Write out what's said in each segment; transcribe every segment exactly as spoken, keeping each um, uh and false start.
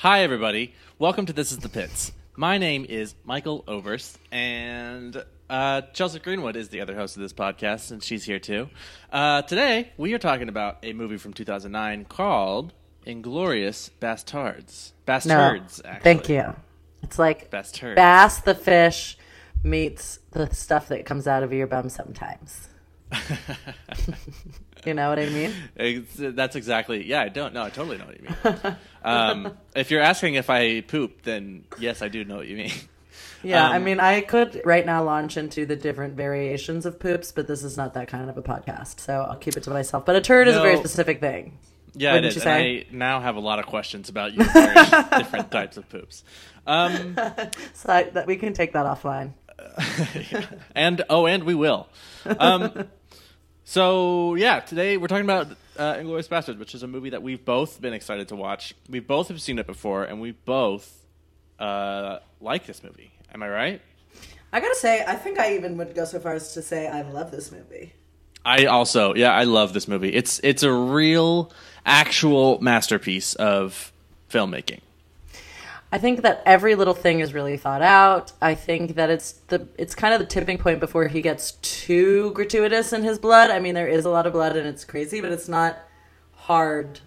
Hi, everybody. Welcome to This is the Pits. My name is Michael Overst, and uh, Chelsea Greenwood is the other host of this podcast, and she's here too. Uh, today, we are talking about a movie from two thousand nine called Inglourious Basterds. Basterds, no, actually. Thank you. It's like Basterds. Bass the fish meets the stuff that comes out of your bum sometimes. You know what I mean? It's, that's exactly. Yeah, I don't. No, I totally know what you mean. Um, if you're asking if I poop, then yes, I do know what you mean. Yeah, um, I mean, I could right now launch into the different variations of poops, but this is not that kind of a podcast, so I'll keep it to myself. But a turd no, is a very specific thing. Yeah, it is. You say? And I now have a lot of questions about your various different types of poops. Um, so I, that we can take that offline. Yeah. And oh, and we will. Um, So, yeah, today we're talking about uh, Inglourious Basterds, which is a movie that we've both been excited to watch. We both have seen it before, and we both uh, like this movie. Am I right? I gotta say, I think I even would go so far as to say I love this movie. I also, yeah, I love this movie. It's it's a real, actual masterpiece of filmmaking. I think that every little thing is really thought out. I think that it's the it's kind of the tipping point before he gets too gratuitous in his blood. I mean, there is a lot of blood and it's crazy, but it's not hard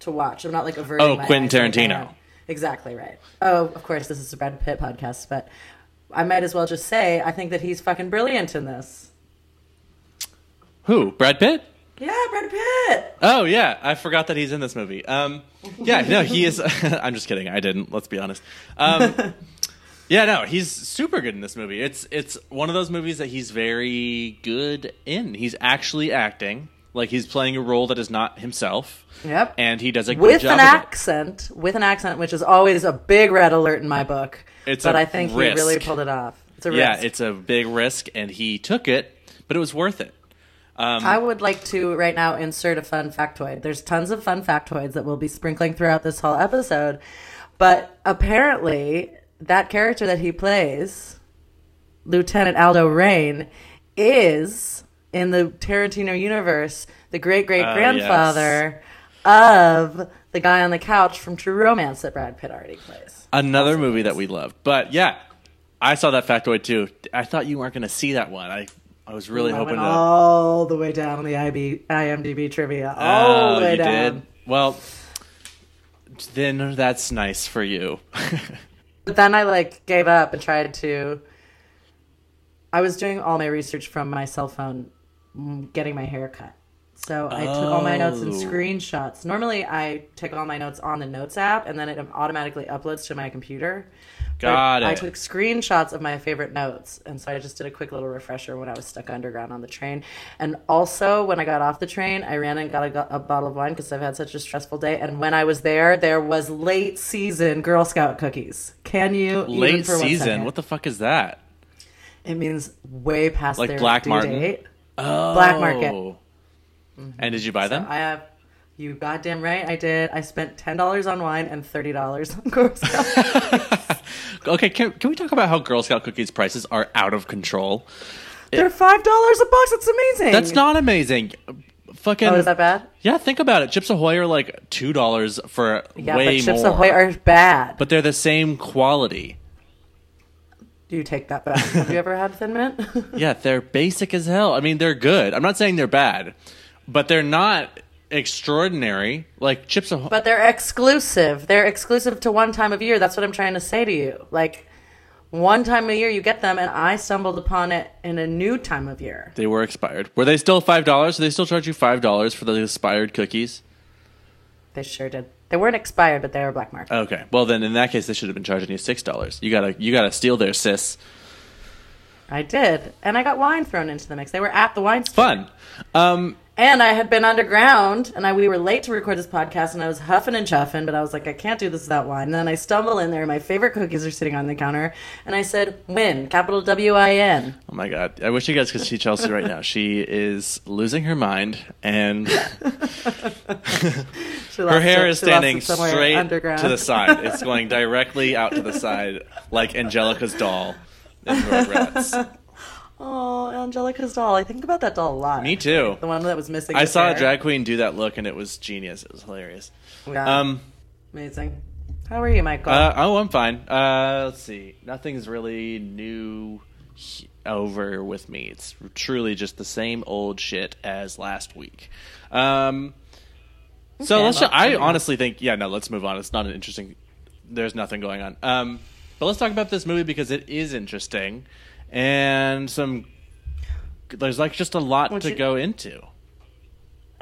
to watch. I'm not like averting Oh, my Quentin eyes Tarantino. Right. Exactly right. Oh, of course, this is a Brad Pitt podcast, but I might as well just say I think that he's fucking brilliant in this. Who? Brad Pitt? Yeah, Brad Pitt. Oh, yeah. I forgot that he's in this movie. Um, yeah, no, he is. I'm just kidding. I didn't. Let's be honest. Um, yeah, no, he's super good in this movie. It's it's one of those movies that he's very good in. He's actually acting. Like, he's playing a role that is not himself. Yep. And he does a good with job. With an accent. With an accent, which is always a big red alert in my book. It's but a I think risk. He really pulled it off. It's a yeah, risk. Yeah, it's a big risk, and he took it, but it was worth it. Um, I would like to right now insert a fun factoid. There's tons of fun factoids that we'll be sprinkling throughout this whole episode. But apparently, that character that he plays, Lieutenant Aldo Raine, is, in the Tarantino universe, the great-great-grandfather uh, yes. of the guy on the couch from True Romance that Brad Pitt already plays. Another That's movie nice. That we loved. But, yeah, I saw that factoid, too. I thought you weren't going to see that one. I... I was really I hoping to... all the way down the I M D B trivia. All oh, the way you down. Did? Well, then that's nice for you. But then I, like, gave up and tried to... I was doing all my research from my cell phone, getting my hair cut. So I oh. took all my notes and screenshots. Normally, I take all my notes on the Notes app, and then it automatically uploads to my computer. Got but it. I took screenshots of my favorite notes, and so I just did a quick little refresher when I was stuck underground on the train. And also, when I got off the train, I ran and got a, a bottle of wine because I've had such a stressful day. And when I was there, there was late season Girl Scout cookies. Can you late even for season? What the fuck is that? It means way past like their Black due Martin? Date. Oh, Black Market. Mm-hmm. And did you buy so them? I have. You goddamn right, I did. I spent ten dollars on wine and thirty dollars on Girl Scout cookies. Okay, can, can we talk about how Girl Scout cookies prices are out of control? They're five dollars a box. That's amazing. That's not amazing. Fucking. Oh, is that bad? Yeah, think about it. Chips Ahoy are like two dollars for yeah, way more. Yeah, but Chips more. Ahoy are bad. But they're the same quality. Do you take that back? Have you ever had Thin Mint? Yeah, they're basic as hell. I mean, they're good. I'm not saying they're bad, but they're not... extraordinary, like Chips Ahoy. But they're exclusive. They're exclusive to one time of year. That's what I'm trying to say to you. Like, one time a year you get them, and I stumbled upon it in a new time of year. They were expired. Were they still five dollars? Did they still charge you five dollars for the expired cookies? They sure did. They weren't expired, but they were Black Market. Okay. Well, then in that case, they should have been charging you six dollars. You gotta, you gotta steal their sis. I did. And I got wine thrown into the mix. They were at the wine store. Fun. Um... And I had been underground, and I we were late to record this podcast, and I was huffing and chuffing, but I was like, I can't do this without wine. And then I stumble in there, and my favorite cookies are sitting on the counter, and I said, Win, capital W I N. Oh, my God. I wish you guys could see Chelsea right now. She is losing her mind, and her hair it. is she standing straight to the side. It's going directly out to the side, like Angelica's doll in Rats. Oh, Angelica's doll. I think about that doll a lot. Me too. The one that was missing. I saw hair. A drag queen do that look, and it was genius. It was hilarious. Yeah. Um, Amazing. How are you, Michael? Uh, oh, I'm fine. Uh, let's see. Nothing's really new over with me. It's truly just the same old shit as last week. Um, okay, so let's. Just, I honestly think, yeah, no, let's move on. It's not an interesting. There's nothing going on. Um, but let's talk about this movie because it is interesting, and some. There's like just a lot Would to you... go into.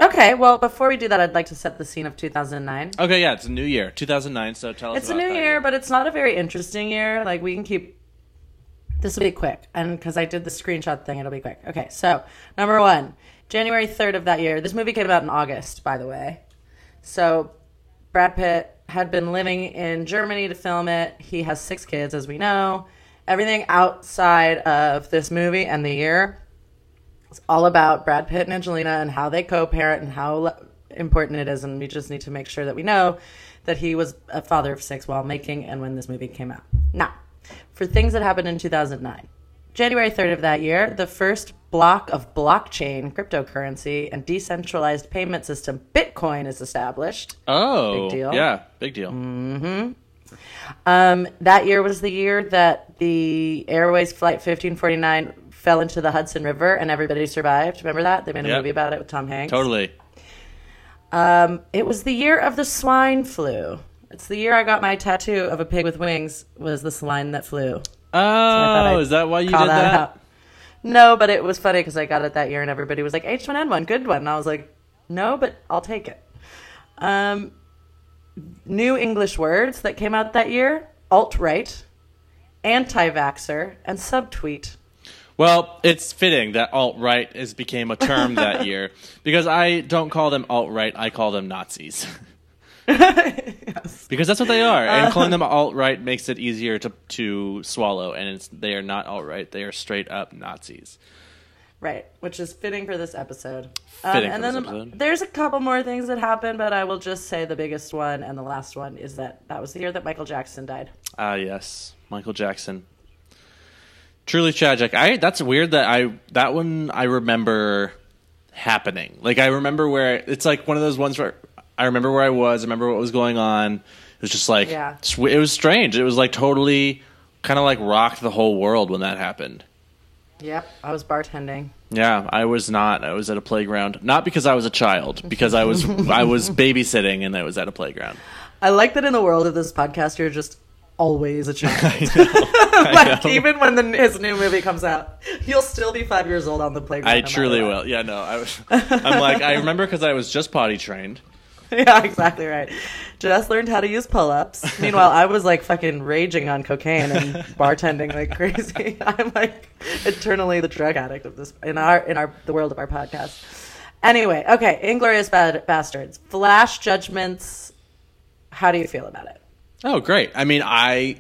Okay, well, before we do that, I'd like to set the scene of two thousand nine. Okay, yeah, it's a new year, two thousand nine, so tell us It's about a new year, year, but it's not a very interesting year. Like, we can keep... This will be quick, and because I did the screenshot thing, it'll be quick. Okay, so, number one, January third of that year. This movie came out in August, by the way. So, Brad Pitt had been living in Germany to film it. He has six kids, as we know. Everything outside of this movie and the year... It's all about Brad Pitt and Angelina and how they co-parent and how important it is. And we just need to make sure that we know that he was a father of six while making and when this movie came out. Now, for things that happened in two thousand nine, January third of that year, the first block of blockchain, cryptocurrency, and decentralized payment system, Bitcoin, is established. Oh, big deal. Yeah, big deal. Mm-hmm. Um, that year was the year that the Airways Flight fifteen forty-nine fell into the Hudson River, and everybody survived. Remember that? They made a yep. movie about it with Tom Hanks. Totally. Um, it was the year of the swine flu. It's the year I got my tattoo of a pig with wings was the swine that flew. Oh, so is that why you did that? that? Out. No, but it was funny because I got it that year, and everybody was like, H one N one, good one. And I was like, no, but I'll take it. Um, new English words that came out that year, alt-right, anti-vaxxer, and subtweet. Well, it's fitting that alt-right is became a term that year because I don't call them alt-right, I call them Nazis. Yes. Because that's what they are. And calling them alt-right makes it easier to to swallow, and it's, they are not alt-right, they are straight up Nazis. Right, which is fitting for this episode. Fitting um, and for then this episode. There's a couple more things that happened, but I will just say the biggest one and the last one is that that was the year that Michael Jackson died. Ah, uh, yes, Michael Jackson. Truly tragic. I that's weird that I that one I remember happening. Like I remember where it's like one of those ones where I remember where I was, I remember what was going on. It was just like yeah. it was strange. It was like totally kind of like rocked the whole world when that happened. Yep, I was bartending. Yeah, I was not. I was at a playground. Not because I was a child, because I was I was babysitting and I was at a playground. I like that in the world of this podcast you're just always a child. I know, like I know. Even when the, his new movie comes out, you'll still be five years old on the playground. I no truly will. What. Yeah, no, I was, I'm like I remember because I was just potty trained. Yeah, exactly right. Just learned how to use pull-ups. Meanwhile, I was like fucking raging on cocaine and bartending like crazy. I'm like eternally the drug addict of this in our in our the world of our podcast. Anyway, okay, Inglourious Basterds, Flash Judgments. How do you feel about it? Oh, great. I mean, I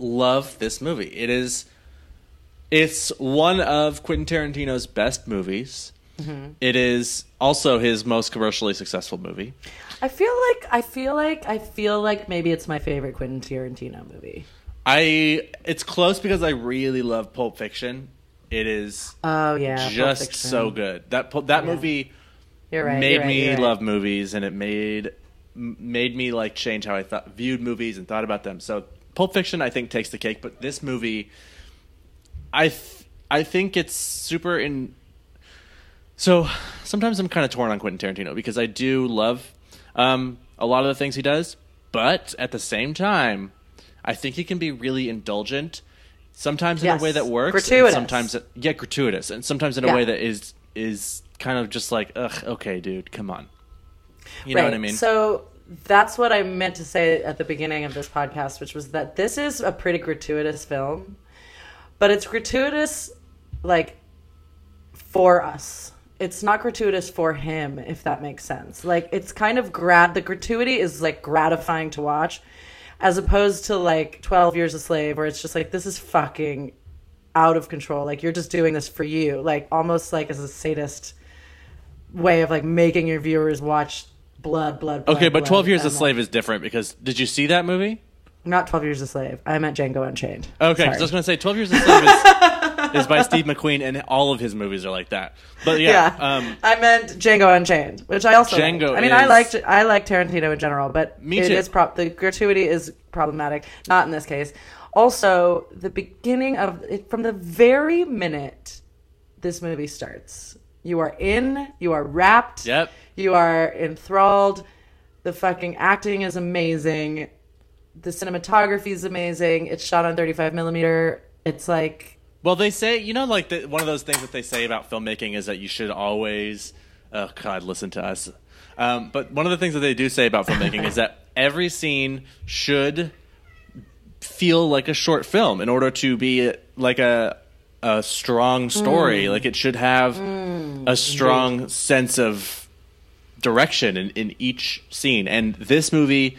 love this movie. It is, it's one of Quentin Tarantino's best movies. Mm-hmm. It is also his most commercially successful movie. I feel like, I feel like, I feel like maybe it's my favorite Quentin Tarantino movie. I, it's close because I really love Pulp Fiction. It is oh, yeah, just so good. That, that yeah. movie you're right, made you're right, me you're right. love movies, and it made... made me like change how I thought viewed movies and thought about them. So Pulp Fiction, I think, takes the cake, but this movie, I th- I think it's super in. So sometimes I'm kind of torn on Quentin Tarantino because I do love um, a lot of the things he does, but at the same time, I think he can be really indulgent. Sometimes in yes. a way that works, gratuitous. And sometimes it, yeah, gratuitous, and sometimes in a yeah. way that is is kind of just like, ugh, okay, dude, come on. You know right. what I mean? So that's what I meant to say at the beginning of this podcast, which was that this is a pretty gratuitous film, but it's gratuitous, like, for us. It's not gratuitous for him, if that makes sense. Like, it's kind of grat. The gratuity is, like, gratifying to watch, as opposed to, like, twelve years a slave, where it's just like, this is fucking out of control. Like, you're just doing this for you. Like, almost like as a sadist way of, like, making your viewers watch... Blood, blood, blood. Okay, but blood, twelve years a slave is different because did you see that movie? Not twelve years a slave. I meant Django Unchained. Okay, because I was going to say twelve years a slave is is by Steve McQueen, and all of his movies are like that. But yeah, yeah. Um, I meant Django Unchained, which I also Django. Liked. I mean, is... I liked I like Tarantino in general, but Me it too. is pro- the gratuity is problematic. Not in this case. Also, the beginning of from the very minute this movie starts, you are in, you are wrapped, yep. you are enthralled. The fucking acting is amazing. The cinematography is amazing. It's shot on thirty-five millimeter. It's like... Well, they say... You know, like, the, one of those things that they say about filmmaking is that you should always... Oh, God, listen to us. Um, but one of the things that they do say about filmmaking is that every scene should feel like a short film in order to be like a a strong story. Mm. Like, it should have mm. a strong mm. sense of direction in, in each scene. And this movie...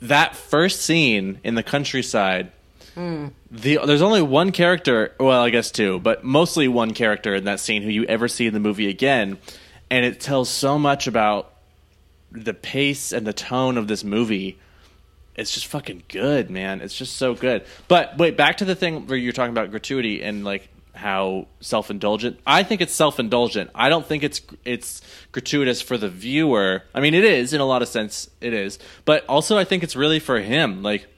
That first scene in the countryside, mm. the, there's only one character, well, I guess two, but mostly one character in that scene who you ever see in the movie again, and it tells so much about the pace and the tone of this movie. It's just fucking good, man. It's just so good. But wait, back to the thing where you're talking about gratuity and like how self-indulgent. I think it's self-indulgent. I don't think it's it's gratuitous for the viewer. I mean, it is in a lot of sense. It is, but also I think it's really for him. Like,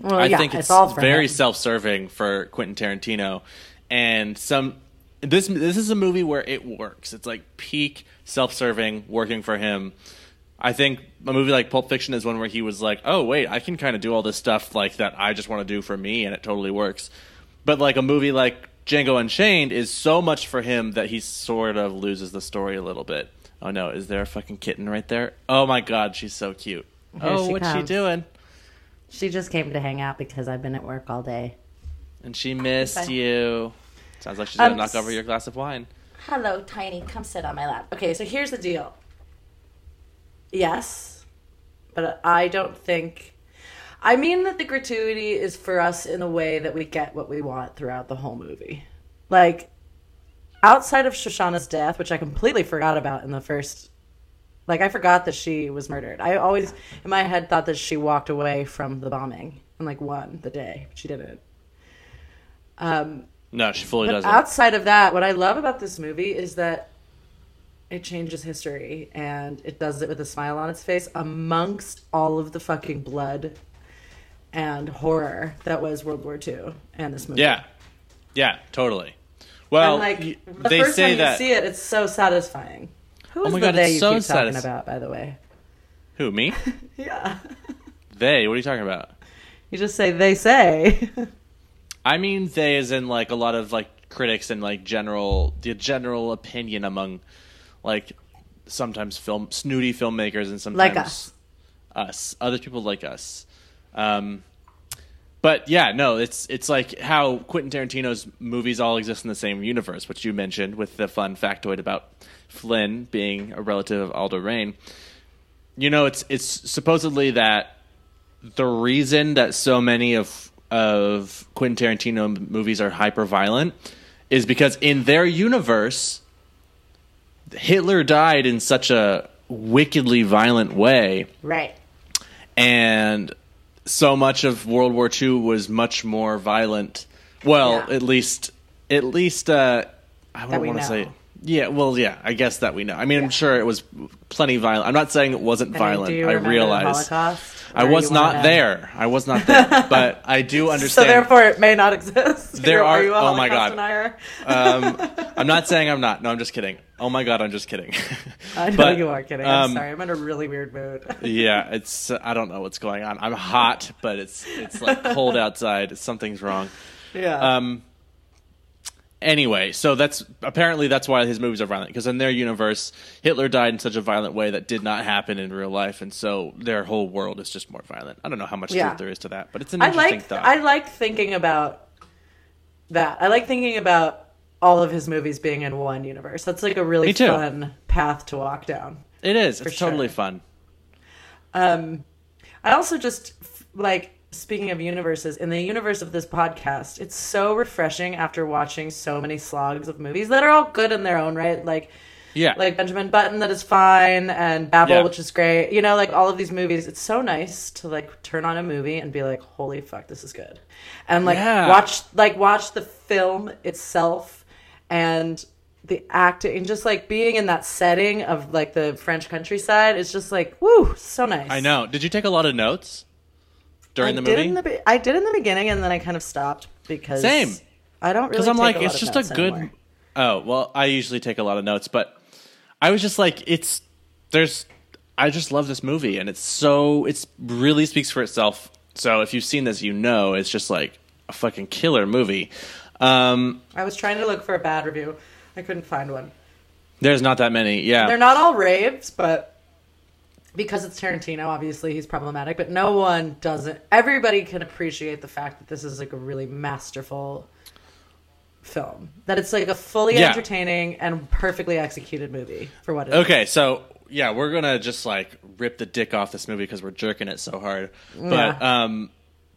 well, I yeah, think it's, it's all very him. self-serving for Quentin Tarantino. And some this this is a movie where it works. It's like peak self-serving, working for him. I think a movie like Pulp Fiction is one where he was like, "Oh wait, I can kind of do all this stuff like that I just want to do for me," and it totally works. But like a movie like Django Unchained is so much for him that he sort of loses the story a little bit. Oh no, is there a fucking kitten right there? Oh my god, she's so cute. Here oh, she what's comes. she doing? She just came to hang out because I've been at work all day. And she missed Bye. you. Sounds like she's going to um, knock over your glass of wine. Hello, Tiny. Come sit on my lap. Okay, so here's the deal. Yes, but I don't think... I mean that the gratuity is for us in a way that we get what we want throughout the whole movie. Like, outside of Shoshana's death, which I completely forgot about in the first... Like, I forgot that she was murdered. I always, in my head, thought that she walked away from the bombing and, like, won the day. She didn't. Um, no, she fully doesn't. Outside of that, what I love about this movie is that it changes history, and it does it with a smile on its face amongst all of the fucking blood and horror that was World War Two and this movie. Yeah, yeah, totally. Well, and like the they first say time that... you see it, it's so satisfying. Who is oh my the God, they you so keep satis- talking about, by the way? Who, me? Yeah. They? What are you talking about? You just say they say. I mean they as in like a lot of like critics and like general the general opinion among like sometimes film snooty filmmakers and sometimes like us, us other people like us. Um, but yeah, no, it's it's like how Quentin Tarantino's movies all exist in the same universe, which you mentioned with the fun factoid about Flynn being a relative of Aldo Raine. You know, it's it's supposedly that the reason that so many of of Quentin Tarantino movies are hyper violent is because in their universe, Hitler died in such a wickedly violent way, right? And so much of World War Two was much more violent. Well, yeah. at least, at least, uh, I wouldn't want to say, yeah, well, yeah, I guess that we know. I mean, yeah. I'm sure it was plenty violent. I'm not saying it wasn't and violent. I realize I was not there. I was not there, but I do understand. So therefore it may not exist. There are, are you a oh my God. um, I'm not saying I'm not, no, I'm just kidding. Oh my God. I'm just kidding. I know but, you are kidding. I'm um, sorry. I'm in a really weird mood. yeah. It's, I don't know what's going on. I'm hot, but it's, it's like cold outside. Something's wrong. Yeah. Um, Anyway, so that's apparently that's why his movies are violent, because in their universe, Hitler died in such a violent way that did not happen in real life, and so their whole world is just more violent. I don't know how much yeah. truth there is to that, but it's an I interesting like, thought. I like thinking about that. I like thinking about all of his movies being in one universe. That's like a really fun path to walk down. It is. It's sure. totally fun. Um, I also just like... Speaking of universes, in the universe of this podcast, it's so refreshing after watching so many slogs of movies that are all good in their own right. Like Yeah. Like Benjamin Button, that is fine, and Babel, yeah. which is great. You know, like all of these movies, it's so nice to like turn on a movie and be like, holy fuck, this is good. And like yeah. watch like watch the film itself and the acting and just like being in that setting of like the French countryside is just like, woo, so nice. I know. Did you take a lot of notes during I the movie? Did in the be- I did in the beginning, and then I kind of stopped because Same. I don't really Because I'm take like, a lot it's just a good. Anymore. Oh, well, I usually take a lot of notes, but I was just like, it's there's I just love this movie, and it's so it's really speaks for itself. So if you've seen this, you know, it's just like a fucking killer movie. Um, I was trying to look for a bad review. I couldn't find one. There's not that many, yeah. They're not all raves, but because it's Tarantino, obviously he's problematic, but no one doesn't. Everybody can appreciate the fact that this is like a really masterful film. That it's like a fully yeah. entertaining and perfectly executed movie for what it okay, is. Okay, so yeah, we're going to just like rip the dick off this movie because we're jerking it so hard. Yeah. But um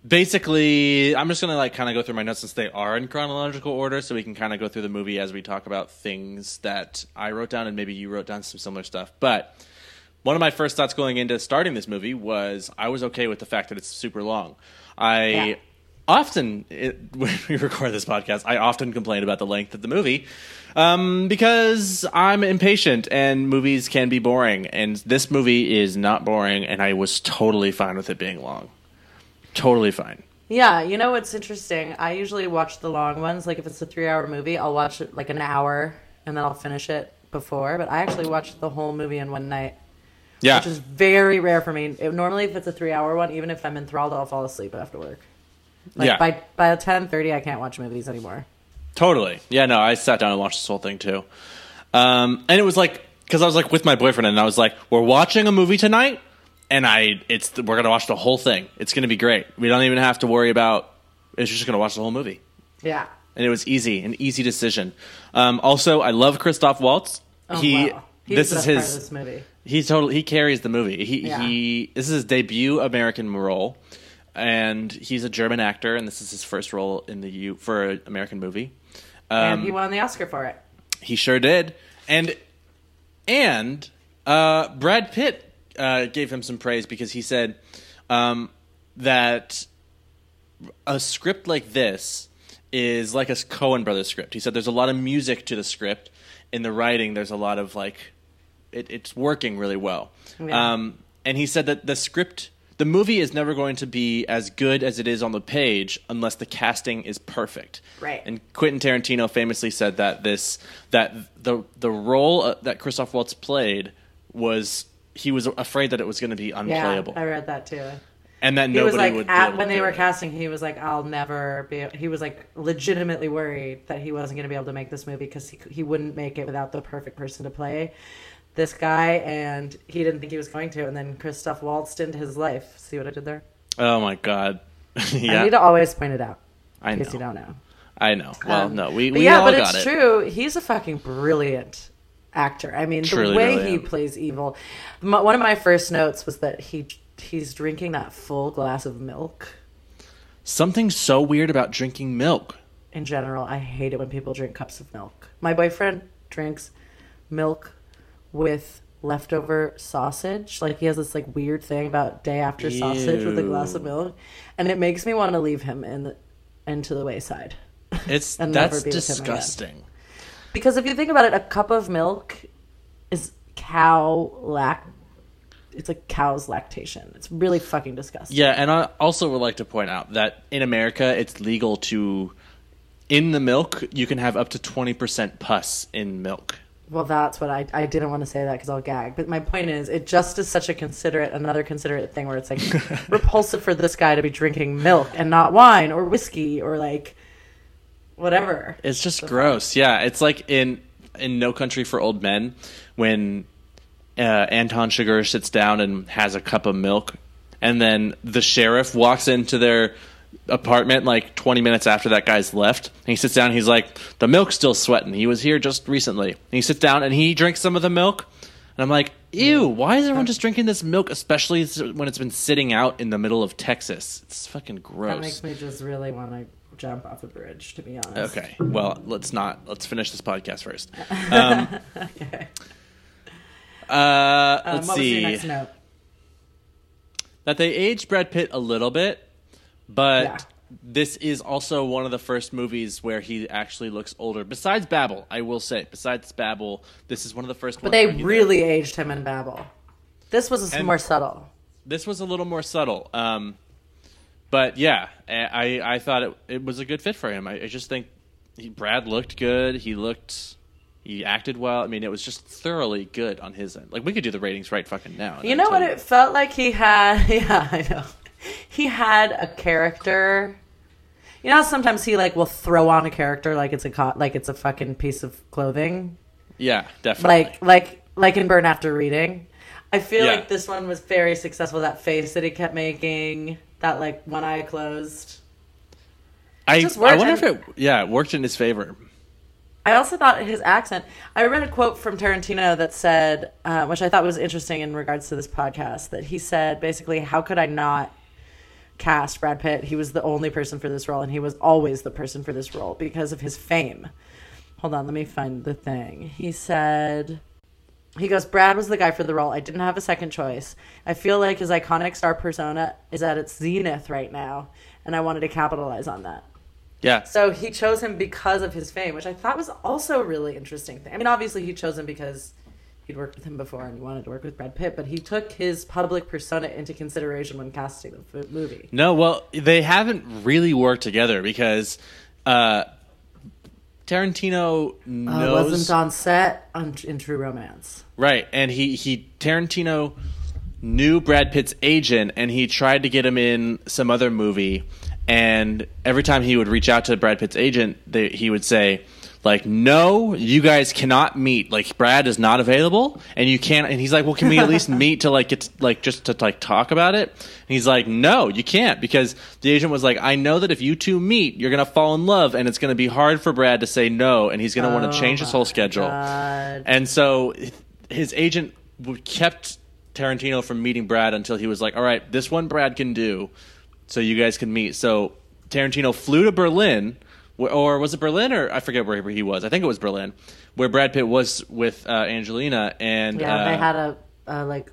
basically, I'm just going to like kind of go through my notes since they are in chronological order, so we can kind of go through the movie as we talk about things that I wrote down and maybe you wrote down some similar stuff. But one of my first thoughts going into starting this movie was I was okay with the fact that it's super long. I yeah. often, it, when we record this podcast, I often complain about the length of the movie um, because I'm impatient and movies can be boring. And this movie is not boring, and I was totally fine with it being long. Totally fine. Yeah, you know what's interesting? I usually watch the long ones. Like if it's a three-hour movie, I'll watch it like an hour, and then I'll finish it before. But I actually watched the whole movie in one night, yeah, which is very rare for me. It, normally, if it's a three-hour one, even if I'm enthralled, I'll fall asleep after work. Like yeah. by by ten thirty, I can't watch movies anymore. Totally. Yeah. No, I sat down and watched this whole thing too, um, and it was like because I was like with my boyfriend, and I was like, "We're watching a movie tonight." And I, it's we're gonna watch the whole thing. It's gonna be great. We don't even have to worry about. It's just gonna watch the whole movie. Yeah. And it was easy, an easy decision. Um, also, I love Christoph Waltz. Oh, he, wow. He's this the is his. Part of this movie. He totally he carries the movie. He yeah. he. This is his debut American role, and he's a German actor, and this is his first role in the U for an American movie. Um, and he won the Oscar for it. He sure did. And and uh, Brad Pitt. Uh, gave him some praise because he said um, that a script like this is like a Coen Brothers script. He said there's a lot of music to the script. In the writing, there's a lot of like it, it's working really well. Yeah. Um, and he said that the script, the movie is never going to be as good as it is on the page unless the casting is perfect. Right. And Quentin Tarantino famously said that this that the the role that Christoph Waltz played was. He was afraid that it was going to be unplayable. Yeah, I read that too. And that he nobody was like, would. At, when they were it. Casting, he was like, "I'll never be." He was like legitimately worried that he wasn't going to be able to make this movie because he he wouldn't make it without the perfect person to play this guy, and he didn't think he was going to. And then Christoph Waltz into his life. See what I did there? Oh my god! yeah. I need to always point it out. I know. In case you don't know. I know. Well, um, no, we we yeah, all got it. Yeah, but it's true. He's a fucking brilliant. Actor. I mean, Truly the way brilliant. He plays evil. My, one of my first notes was that he he's drinking that full glass of milk. Something so weird about drinking milk. In general, I hate it when people drink cups of milk. My boyfriend drinks milk with leftover sausage. Like he has this like weird thing about day after Ew. Sausage with a glass of milk, and it makes me want to leave him in the, into the wayside. It's and that's never be disgusting. With him again. Because if you think about it, a cup of milk is cow lact. It's like cow's lactation. It's really fucking disgusting. Yeah, and I also would like to point out that in America, it's legal to, in the milk, you can have up to twenty percent pus in milk. Well, that's what I I didn't want to say that because I'll gag. But my point is, it just is such a considerate, another considerate thing where it's like repulsive for this guy to be drinking milk and not wine or whiskey or like. Whatever. It's just so gross. Funny. Yeah, it's like in in No Country for Old Men when uh, Anton Chigurh sits down and has a cup of milk, and then the sheriff walks into their apartment like twenty minutes after that guy's left, and he sits down and he's like, the milk's still sweating. He was here just recently. And he sits down and he drinks some of the milk, and I'm like, ew, why is everyone just drinking this milk, especially when it's been sitting out in the middle of Texas? It's fucking gross. That makes me just really want to... jump off a bridge, to be honest. Okay. Well, let's not. Let's finish this podcast first. Um, okay. Uh, let's um, what see. What was your next note? That they aged Brad Pitt a little bit, but yeah. This is also one of the first movies where he actually looks older. Besides Babel, I will say. Besides Babel, this is one of the first. But they really did. aged him in Babel. This was and more subtle. This was a little more subtle. Um, but yeah, I I thought it it was a good fit for him. I, I just think he, Brad looked good. He looked. He acted well. I mean, it was just thoroughly good on his end. Like, we could do the ratings right fucking now. You know what it felt like he had? Yeah, I know. He had a character. You know how sometimes he, like, will throw on a character like it's a co- like it's a fucking piece of clothing? Yeah, definitely. Like like like in Burn After Reading. I feel yeah. like this one was very successful. That face that he kept making, that, like, one eye closed. It I, just worked. I wonder and, if it, yeah, it worked in his favor. I also thought his accent. I read a quote from Tarantino that said, uh, which I thought was interesting in regards to this podcast, that he said, basically, how could I not cast Brad Pitt? He was the only person for this role, and he was always the person for this role because of his fame. Hold on, let me find the thing. He said, he goes, Brad was the guy for the role. I didn't have a second choice. I feel like his iconic star persona is at its zenith right now, and I wanted to capitalize on that. Yeah. So he chose him because of his fame, which I thought was also a really interesting thing. I mean, obviously he chose him because he'd worked with him before and he wanted to work with Brad Pitt, but he took his public persona into consideration when casting the movie. No, well, they haven't really worked together because uh, Tarantino knows... Uh, wasn't on set on, in True Romance. Right, and he, he Tarantino knew Brad Pitt's agent, and he tried to get him in some other movie. And every time he would reach out to Brad Pitt's agent, they, he would say, like, no, you guys cannot meet. Like, Brad is not available, and you can't. And he's like, well, can we at least meet to, like, get to, like, just to, like, talk about it? And he's like, no, you can't, because the agent was like, I know that if you two meet, you're going to fall in love, and it's going to be hard for Brad to say no, and he's going to oh, want to change his whole schedule. God. And so his agent kept Tarantino from meeting Brad until he was like, all right, this one Brad can do. So you guys can meet. So Tarantino flew to Berlin, or was it Berlin? Or I forget where he was. I think it was Berlin, where Brad Pitt was with uh, Angelina. And yeah, uh, they had a, a like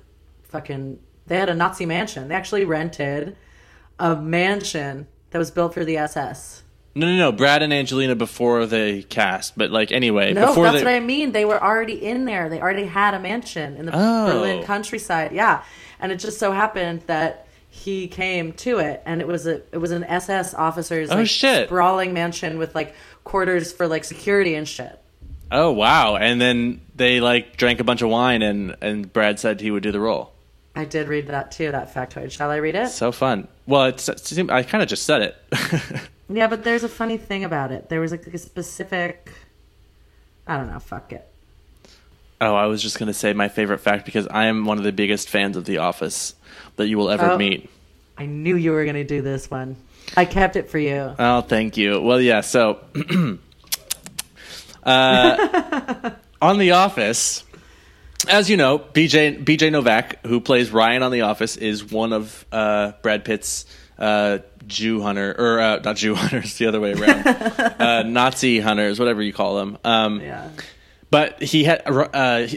fucking. They had a Nazi mansion. They actually rented a mansion that was built for the S S. No, no, no. Brad and Angelina before they cast, but like anyway. No, before that's they... what I mean. They were already in there. They already had a mansion in the oh. Berlin countryside. Yeah, and it just so happened that he came to it, and it was a it was an S S officer's oh, like, shit. sprawling mansion with like quarters for like security and shit. Oh wow! And then they like drank a bunch of wine, and, and Brad said he would do the role. I did read that too. That factoid. Shall I read it? So fun. Well, it's, it's I kind of just said it. Yeah, but there's a funny thing about it. There was like a specific. I don't know. Fuck it. Oh, I was just going to say my favorite fact because I am one of the biggest fans of The Office that you will ever oh, meet. I knew you were going to do this one. I kept it for you. Oh, thank you. Well, yeah, so uh, on The Office, as you know, B J B J Novak, who plays Ryan on The Office, is one of uh, Brad Pitt's uh, Jew hunter, or uh, not Jew hunters, the other way around, uh, Nazi hunters, whatever you call them. Um, yeah. But he had uh,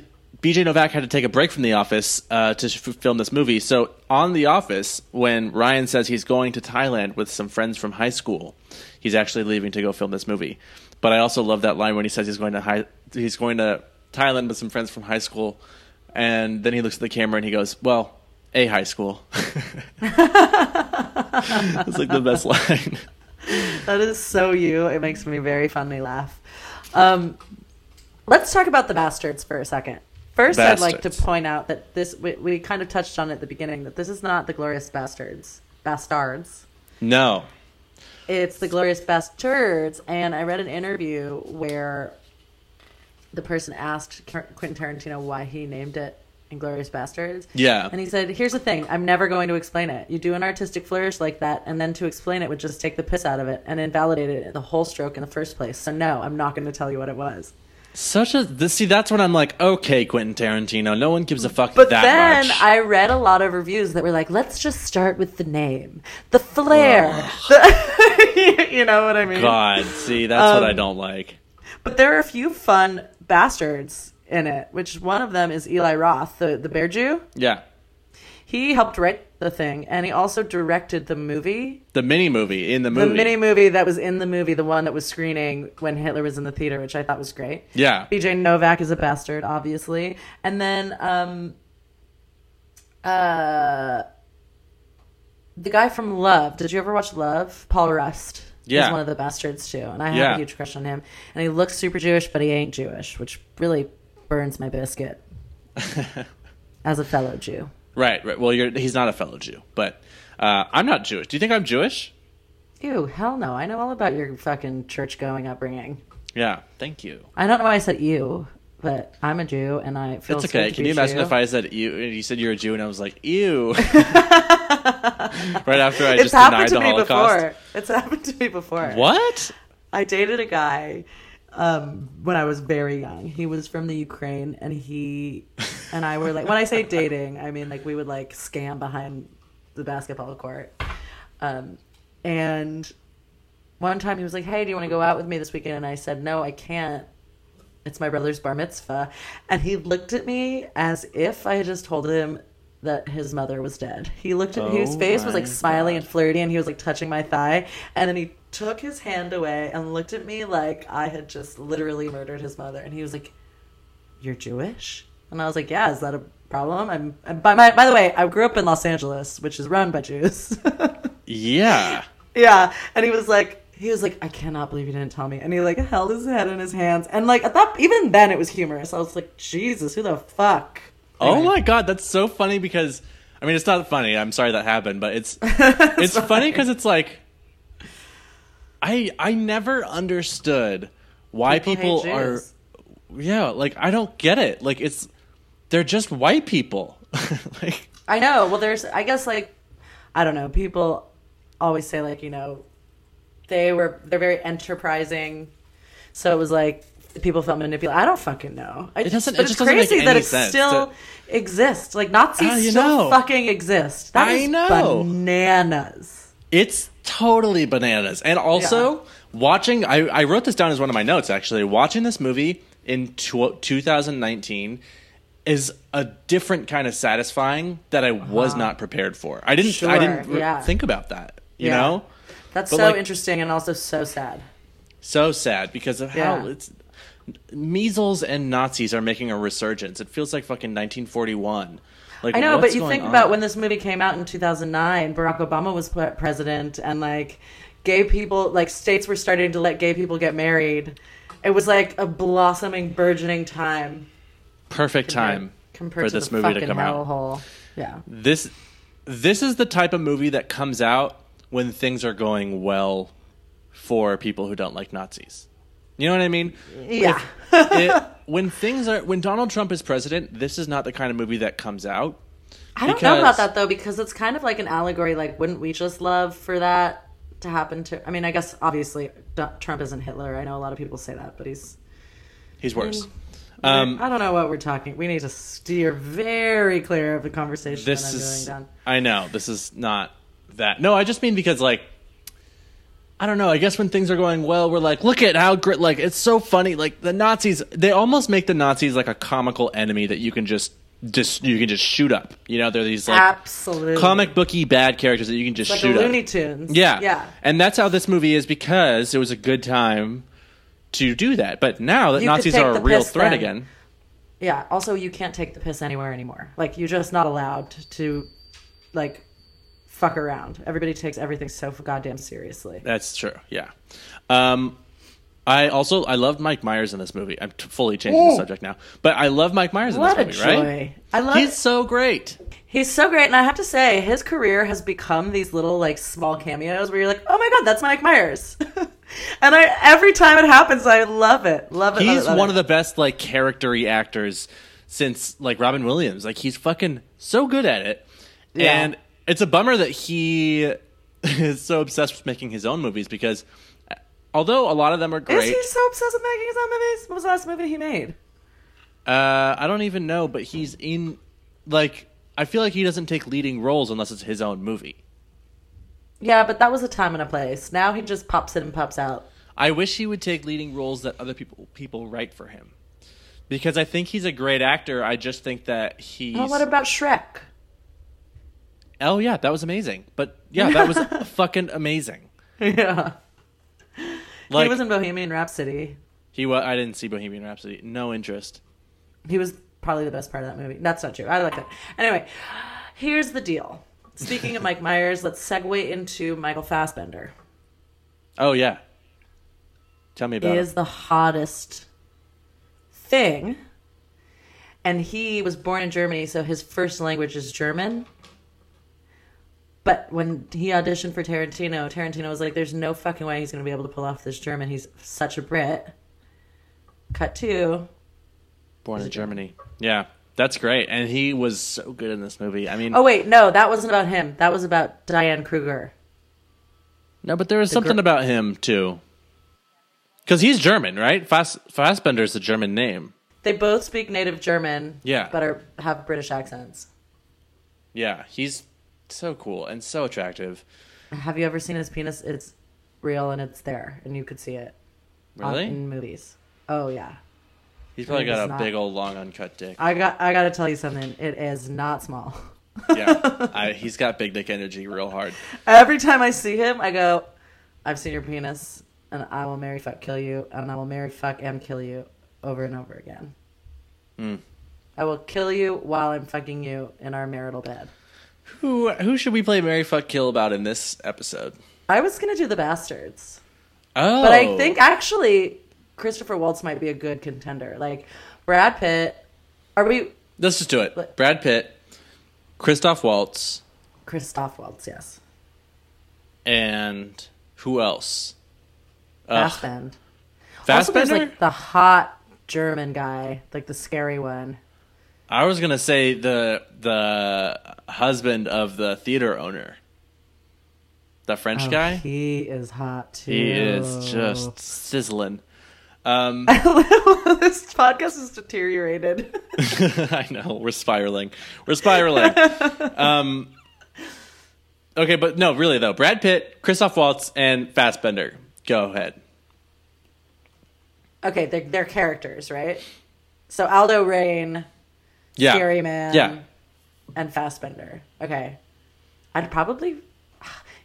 B J Novak had to take a break from The Office uh, to f- film this movie. So on The Office, when Ryan says he's going to Thailand with some friends from high school, he's actually leaving to go film this movie. But I also love that line when he says he's going to hi- he's going to Thailand with some friends from high school, and then he looks at the camera and he goes, "Well, a high school." That's like the best line. That is so you. It makes me very funny laugh. Um, Let's talk about the Bastards for a second. First, Bastards. I'd like to point out that this we, we kind of touched on it at the beginning, that this is not the Inglourious Basterds. Bastards. No. It's the Inglourious Basterds, and I read an interview where the person asked Quentin Tarantino why he named it Inglourious Basterds. Yeah. And he said, here's the thing, I'm never going to explain it. You do an artistic flourish like that, and then to explain it would just take the piss out of it and invalidate it, the whole stroke in the first place. So no, I'm not going to tell you what it was. Such a this, see, that's when I'm like, okay, Quentin Tarantino, no one gives a fuck but that then much. I read a lot of reviews that were like, let's just start with the name, the flair, the, you know what I mean? God, see, that's um, what I don't like. But there are a few fun bastards in it, which one of them is Eli Roth, the the Bear Jew. Yeah, he helped write the thing, and he also directed the movie, the mini movie in the movie, the mini movie that was in the movie, the one that was screening when Hitler was in the theater, which I thought was great. Yeah, B J Novak is a bastard, obviously, and then um, uh, the guy from Love. Did you ever watch Love? Paul Rust. Yeah, he's one of the bastards too, and I have yeah. a huge crush on him. And he looks super Jewish, but he ain't Jewish, which really burns my biscuit as a fellow Jew. Right, right. Well, you're, he's not a fellow Jew, but uh, I'm not Jewish. Do you think I'm Jewish? Ew, hell no. I know all about your fucking church-going upbringing. Yeah, thank you. I don't know why I said ew, but I'm a Jew, and I feel it's okay. Can you imagine if I said ew, and you said you're a Jew, and I was like, ew. Right after I just denied the Holocaust. It's happened to me before. What? I dated a guy um, when I was very young. He was from the Ukraine, and he... And I were like, when I say dating, I mean like we would like scam behind the basketball court. Um, and one time he was like, hey, do you want to go out with me this weekend? And I said, no, I can't. It's my brother's bar mitzvah. And he looked at me as if I had just told him that his mother was dead. He looked at oh his face was like smiling God. and flirty, and he was like touching my thigh. And then he took his hand away and looked at me like I had just literally murdered his mother. And he was like, you're Jewish? And I was like, yeah, is that a problem? I'm, I'm by my, by the way, I grew up in Los Angeles, which is run by Jews. Yeah. Yeah. And he was like, he was like, I cannot believe you didn't tell me. And he like held his head in his hands. And like, at that, even then it was humorous. I was like, Jesus, who the fuck? Anyway. Oh my God. That's so funny because, I mean, it's not funny. I'm sorry that happened, but it's, it's, it's funny because it's like, I, I never understood why people, people are, yeah, like, I don't get it. Like, it's, they're just white people. Like, I know. Well, there's, I guess, like, I don't know. People always say, like, you know, they were, they're very enterprising. So it was like, people felt manipulated. I don't fucking know. I, it doesn't, it just doesn't make any sense. It's crazy that it still to... exists. Like, Nazis uh, still know. fucking exist. That I is know. bananas. It's totally bananas. And also, yeah. watching, I, I wrote this down as one of my notes, actually. Watching this movie in tw- twenty nineteen is a different kind of satisfying that I was uh-huh. not prepared for. I didn't sure, I didn't re- yeah. think about that, you yeah. know? That's but so like, interesting and also so sad. So sad because of yeah. how it's measles and Nazis are making a resurgence. It feels like fucking nineteen forty-one. Like, I know, but you think on? about when this movie came out in two thousand nine, Barack Obama was president, and like gay people, like states were starting to let gay people get married. It was like a blossoming, burgeoning time. Perfect time compared, compared for this to movie to come out. Hole. Yeah. This this is the type of movie that comes out when things are going well for people who don't like Nazis. You know what I mean? Yeah. If, it, when things are when Donald Trump is president, this is not the kind of movie that comes out. I don't know about that though, because it's kind of like an allegory. Like, wouldn't we just love for that to happen to? I mean, I guess obviously Trump isn't Hitler. I know a lot of people say that, but he's he's worse. I mean, Um, I don't know what we're talking. We need to steer very clear of the conversation this that I'm is, going down. I know. This is not that. No, I just mean because, like, I don't know. I guess when things are going well, we're like, look at how great, like, it's so funny. Like, the Nazis, they almost make the Nazis like a comical enemy that you can just, just you can just shoot up. You know, they're these, like, Absolutely. comic booky bad characters that you can just it's like shoot a Looney Tunes. Up. Yeah. Yeah. And that's how this movie is because it was a good time to do that. But now that you Nazis are a real threat then, again. Yeah. Also, you can't take the piss anywhere anymore. Like, you're just not allowed to, like, fuck around. Everybody takes everything so goddamn seriously. That's true. Yeah. Um, I also, I loved Mike Myers in this movie. I'm t- fully changing Ooh. the subject now. But I love Mike Myers in what this movie, a joy. right? I love He's it. so great. He's so great. And I have to say, his career has become these little, like, small cameos where you're like, oh my God, that's Mike Myers. And I every time it happens, I love it. Love it. He's love it, love one it. of the best, like, character-y actors since, like, Robin Williams. Like, he's fucking so good at it. Yeah. And it's a bummer that he is so obsessed with making his own movies because Although a lot of them are great. Is he so obsessed with making his own movies? What was the last movie he made? Uh, I don't even know, but he's in, like, I feel like he doesn't take leading roles unless it's his own movie. Yeah, but that was a time and a place. Now he just pops in and pops out. I wish he would take leading roles that other people people write for him. Because I think he's a great actor. I just think that he's... Oh, what about Shrek? Oh, yeah, that was amazing. But, yeah, that was fucking amazing. Yeah. Like, he was in Bohemian Rhapsody. He was... I didn't see Bohemian Rhapsody. No interest. He was probably the best part of that movie. That's not true. I liked it. Anyway, here's the deal. Speaking of Mike Myers, let's segue into Michael Fassbender. Oh, yeah. Tell me about it. He is the hottest... thing, and he was born in Germany, so his first language is German. But when he auditioned for Tarantino, Tarantino was like, there's no fucking way he's going to be able to pull off this German. He's such a Brit. Cut to. Born in Germany. Yeah, that's great. And he was so good in this movie. I mean. Oh, wait, no, that wasn't about him. That was about Diane Kruger. No, but there was the something gr- about him, too. Because he's German, right? Fass- Fassbender is a German name. They both speak native German, yeah, but are, have British accents. Yeah, he's so cool and so attractive. Have you ever seen his penis? It's real and it's there, and you could see it. Really? On, in movies. Oh, yeah. He's probably got a not, big old long uncut dick. I got I got to tell you something. It is not small. Yeah, I, he's got big dick energy real hard. Every time I see him, I go, I've seen your penis. And I will marry, fuck, kill you. And I will marry, fuck, and kill you over and over again. Mm. I will kill you while I'm fucking you in our marital bed. Who who should we play marry, fuck, kill about in this episode? I was going to do the Bastards. Oh. But I think actually Christopher Waltz might be a good contender. Like Brad Pitt. Are we... Let's just do it. Let... Brad Pitt. Christoph Waltz. Christoph Waltz, yes. And who else? Fassbender. Fassbender? Like the hot German guy, like the scary one. I was gonna say the the husband of the theater owner, the French oh, guy. He is hot too. He is just sizzling. Um, this podcast is deteriorated. I know we're spiraling. We're spiraling. um, okay, but no, really though. Brad Pitt, Christoph Waltz, and Fassbender. Go ahead. Okay, they're, they're characters, right? So Aldo Raine, yeah. Scary Man, yeah. And Fassbender. Okay. I'd probably...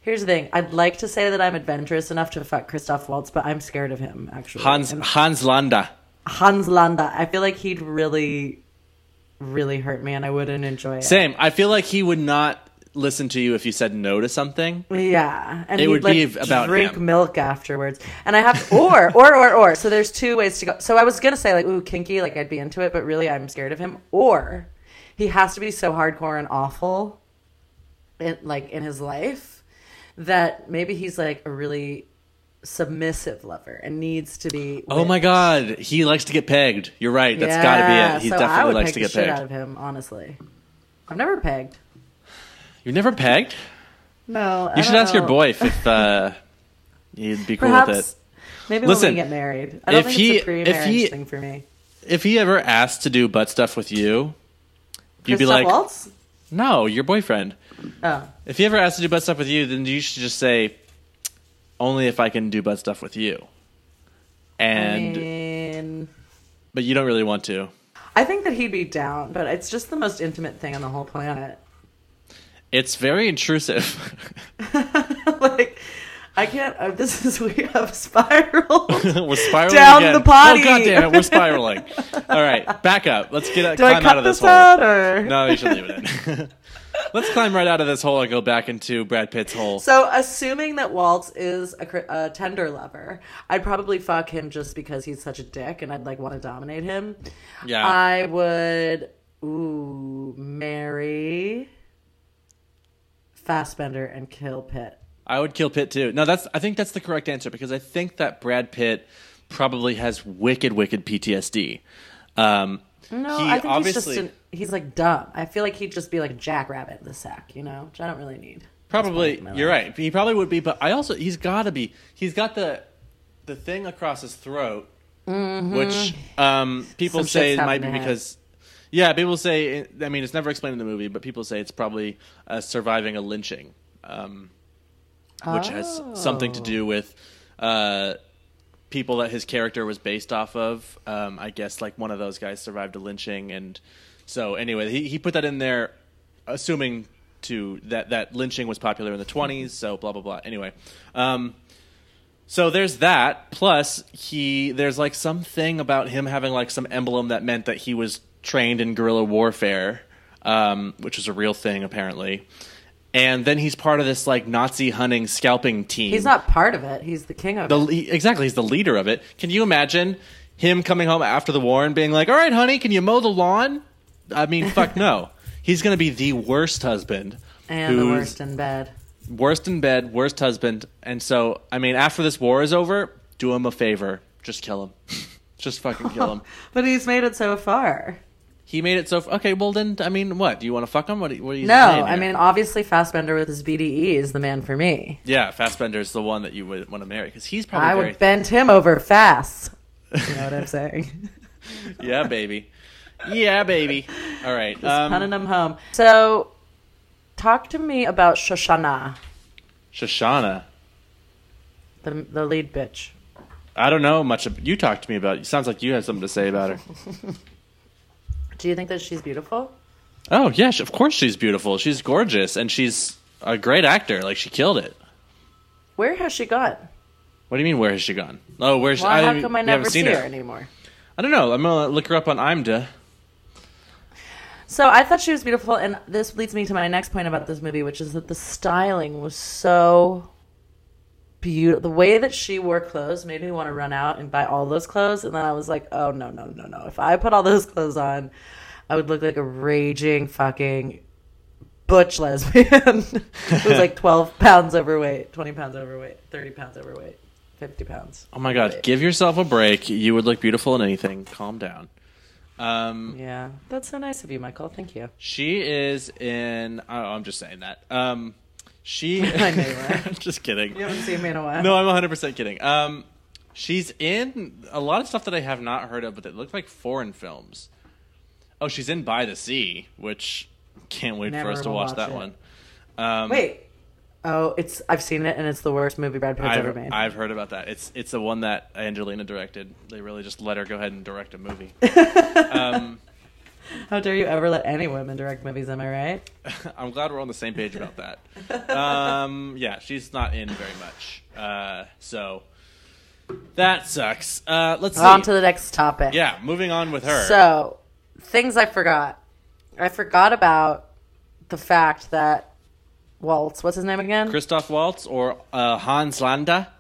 Here's the thing. I'd like to say that I'm adventurous enough to fuck Christoph Waltz, but I'm scared of him, actually. Hans and, Hans Landa. Hans Landa. I feel like he'd really, really hurt me, and I wouldn't enjoy it. Same. I feel like he would not... listen to you if you said no to something. Yeah, and it would like, be about drink him. Milk afterwards. And I have or or or or. So there's two ways to go. So I was gonna say like ooh kinky, like I'd be into it, but really I'm scared of him. Or he has to be so hardcore and awful, in, like in his life, that maybe he's like a really submissive lover and needs to be. Whipped. Oh my God, he likes to get pegged. You're right. That's yeah, gotta be it. He so definitely I would likes peg to get the pegged. Shit out of him, honestly. I've never pegged. You've never pegged? No. I you should ask know. Your boy if, if uh, he'd be cool Perhaps, with it. Maybe Listen, when we get married. I don't if think he, it's a pre-marriage he, thing for me. If he ever asked to do butt stuff with you, you'd Christoph be like, Waltz? No, your boyfriend. Oh. If he ever asked to do butt stuff with you, then you should just say, only if I can do butt stuff with you. And I mean... But you don't really want to. I think that he'd be down, but it's just the most intimate thing on the whole planet. It's very intrusive. Like, I can't. Uh, this is we have spiraled. We're spiraling down again. The potty. Oh God damn it! We're spiraling. All right, back up. Let's get uh, Do climb I cut out of this, this hole. Out or... No, you should leave it in. Let's climb right out of this hole and go back into Brad Pitt's hole. So, assuming that Waltz is a, a tender lover, I'd probably fuck him just because he's such a dick, and I'd like want to dominate him. Yeah, I would. Ooh, marry. Fassbender and kill Pitt. I would kill Pitt too. No, that's. I think that's the correct answer because I think that Brad Pitt probably has wicked, wicked P T S D. Um, no, he I think obviously, he's just an, he's like dumb. I feel like he'd just be like Jackrabbit in the sack, you know, which I don't really need. Probably, you're life. Right. He probably would be, but I also he's got to be. He's got the the thing across his throat, mm-hmm. which um, people Some say might be because... Yeah, people say... I mean, it's never explained in the movie, but people say it's probably uh, surviving a lynching, um, which oh. has something to do with uh, people that his character was based off of. Um, I guess, like, one of those guys survived a lynching, and so, anyway, he, he put that in there, assuming to that, that lynching was popular in the twenties, so blah, blah, blah. Anyway, um, so there's that, plus he there's, like, something about him having, like, some emblem that meant that he was... trained in guerrilla warfare, um, which is a real thing apparently, and then he's part of this like Nazi hunting scalping team. He's not part of it. He's the king of the, it. He, exactly, he's the leader of it. Can you imagine him coming home after the war and being like, "All right, honey, can you mow the lawn?" I mean, fuck no. He's gonna be the worst husband and the worst in bed. Worst in bed, worst husband. And so, I mean, after this war is over, do him a favor, just kill him, just fucking kill him. But he's made it so far. He made it so... F- okay, well then, I mean, what? Do you want to fuck him? What, what are you no, saying No, I mean, obviously Fassbender with his B D E is the man for me. Yeah, Fassbender's the one that you would want to marry, because he's probably I very... would bend him over Fass. You know what I'm saying? Yeah, baby. Yeah, baby. All right. Just um, hunting him home. So, talk to me about Shoshana. Shoshana? The, the lead bitch. I don't know much... Of, you talk to me about it. It sounds like you had something to say about her. Do you think that she's beautiful? Oh, yeah, of course she's beautiful. She's gorgeous, and she's a great actor. Like, she killed it. Where has she gone? What do you mean, where has she gone? Oh, where's well, she? How I, come I never see her. her anymore? I don't know. I'm going to look her up on IMDb. So I thought she was beautiful, and this leads me to my next point about this movie, which is that the styling was so beautiful. The way that she wore clothes made me want to run out and buy all those clothes. And then I was like, oh, no, no, no, no. If I put all those clothes on, I would look like a raging fucking butch lesbian who's like twelve pounds overweight, twenty pounds overweight, thirty pounds overweight, fifty pounds. Oh, my God. Overweight. Give yourself a break. You would look beautiful in anything. Calm down. Um, yeah. That's so nice of you, Michael. Thank you. She is in... Oh, I'm just saying that. Um... She, I know, right? I'm just kidding. You haven't seen me in a while. No, I'm one hundred percent kidding. Um, she's in a lot of stuff that I have not heard of, but that look like foreign films. Oh, she's in By the Sea, which can't wait Never for us to watch, watch that it. one. Um, wait, oh, it's I've seen it, and it's the worst movie Brad Pitt's I've, ever made. I've heard about that. It's it's the one that Angelina directed. They really just let her go ahead and direct a movie. um, How dare you ever let any women direct movies, am I right? I'm glad we're on the same page about that. Um, yeah, she's not in very much. Uh, so that sucks. Uh, let's on see. On to the next topic. Yeah, moving on with her. So, things I forgot. I forgot about the fact that Waltz, what's his name again? Christoph Waltz or uh, Hans Landa.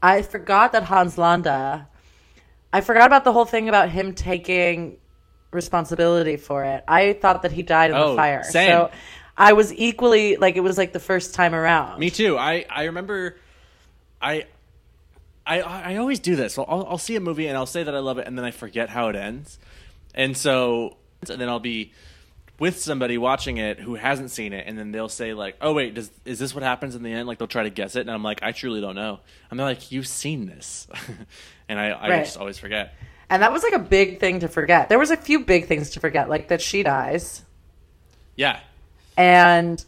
I forgot that Hans Landa. I forgot about the whole thing about him taking... responsibility for it. I thought that he died in oh, the fire. Same. So I was equally like it was like the first time around. Me too. I, I remember I I I always do this. I'll I'll see a movie and I'll say that I love it and then I forget how it ends. And so and then I'll be with somebody watching it who hasn't seen it and then they'll say like, "Oh wait, does is this what happens in the end?" Like they'll try to guess it and I'm like, "I truly don't know." And they're like, "You've seen this." and I I right. just always forget. And that was like a big thing to forget. There was a few big things to forget, like that she dies. Yeah. And.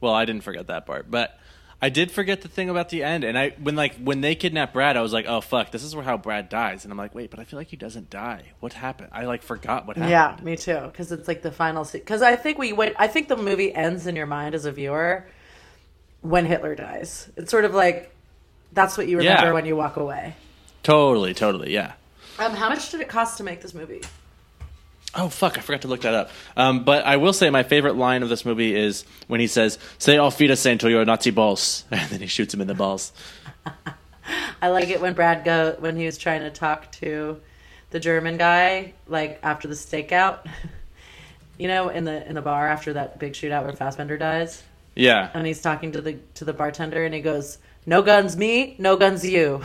Well, I didn't forget that part, but I did forget the thing about the end. And I, when like when they kidnapped Brad, I was like, oh fuck, this is where how Brad dies. And I'm like, wait, but I feel like he doesn't die. What happened? I like forgot what happened. Yeah, me too, because it's like the final scene. Because I think we went. I think the movie ends in your mind as a viewer when Hitler dies. It's sort of like that's what you remember yeah. when you walk away. Totally, totally, yeah. Um, how much did it cost to make this movie? Oh, fuck, I forgot to look that up. Um, but I will say my favorite line of this movie is when he says, "Say auf Wiedersehen until you're a Nazi balls." And then he shoots him in the balls. I like it when Brad go when he was trying to talk to the German guy, like after the stakeout. You know, in the in the bar after that big shootout where Fassbender dies. Yeah. And he's talking to the to the bartender and he goes, "No guns me, no guns you."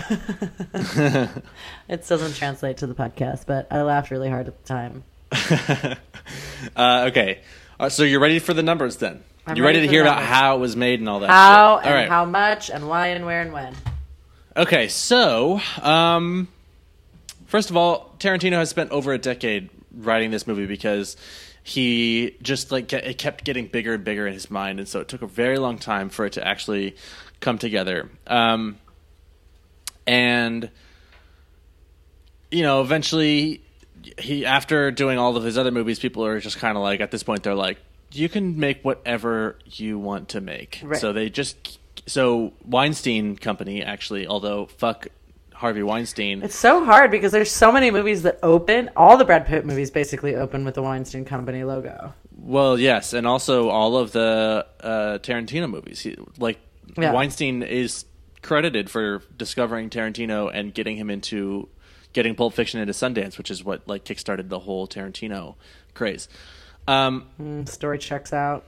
It doesn't translate to the podcast, but I laughed really hard at the time. uh, okay. Uh, so you're ready for the numbers then? I'm you ready, ready to hear about how it was made and all that how shit? How and right. how much and why and where and when. Okay, so um, first of all, Tarantino has spent over a decade writing this movie because he just like it kept getting bigger and bigger in his mind, and so it took a very long time for it to actually come together. Um, and you know, eventually, he after doing all of his other movies, people are just kind of like at this point they're like, you can make whatever you want to make. Right. So they just so Weinstein Company actually, although fuck Harvey Weinstein. It's so hard because there's so many movies that open. All the Brad Pitt movies basically open with the Weinstein Company logo. Well, yes, and also all of the uh, Tarantino movies. He, like yeah. Weinstein is credited for discovering Tarantino and getting him into getting Pulp Fiction into Sundance, which is what like kickstarted the whole Tarantino craze. Um, mm, story checks out.